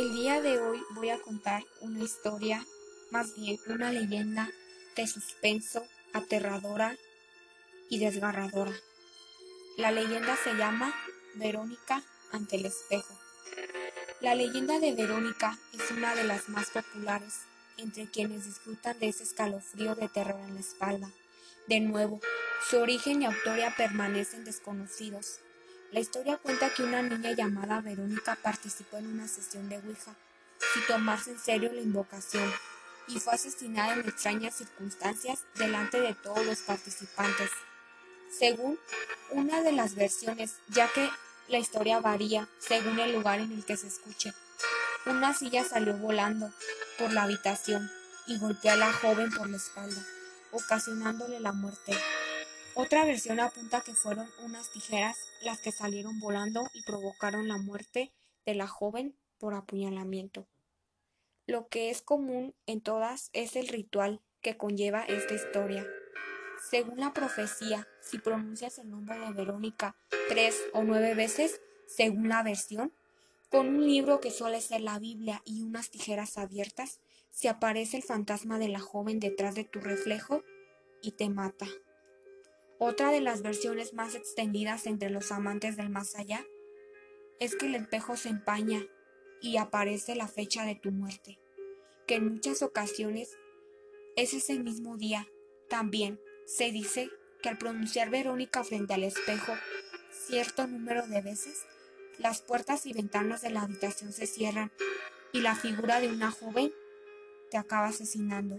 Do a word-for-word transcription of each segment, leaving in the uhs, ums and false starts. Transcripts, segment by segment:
El día de hoy voy a contar una historia, más bien una leyenda de suspenso, aterradora y desgarradora. La leyenda se llama Verónica ante el espejo. La leyenda de Verónica es una de las más populares entre quienes disfrutan de ese escalofrío de terror en la espalda. De nuevo, su origen y autoría permanecen desconocidos. La historia cuenta que una niña llamada Verónica participó en una sesión de Ouija, sin tomarse en serio la invocación, y fue asesinada en extrañas circunstancias delante de todos los participantes. Según una de las versiones, ya que la historia varía según el lugar en el que se escuche, una silla salió volando por la habitación y golpeó a la joven por la espalda, ocasionándole la muerte. Otra versión apunta que fueron unas tijeras las que salieron volando y provocaron la muerte de la joven por apuñalamiento. Lo que es común en todas es el ritual que conlleva esta historia. Según la profecía, si pronuncias el nombre de Verónica tres o nueve veces, según la versión, con un libro que suele ser la Biblia y unas tijeras abiertas, se aparece el fantasma de la joven detrás de tu reflejo y te mata. Otra de las versiones más extendidas entre los amantes del más allá es que el espejo se empaña y aparece la fecha de tu muerte, que en muchas ocasiones es ese mismo día. También se dice que al pronunciar Verónica frente al espejo cierto número de veces, las puertas y ventanas de la habitación se cierran y la figura de una joven te acaba asesinando.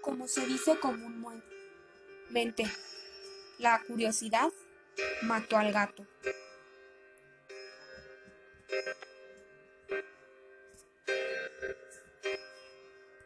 Como se dice comúnmente, Mente. La curiosidad mató al gato.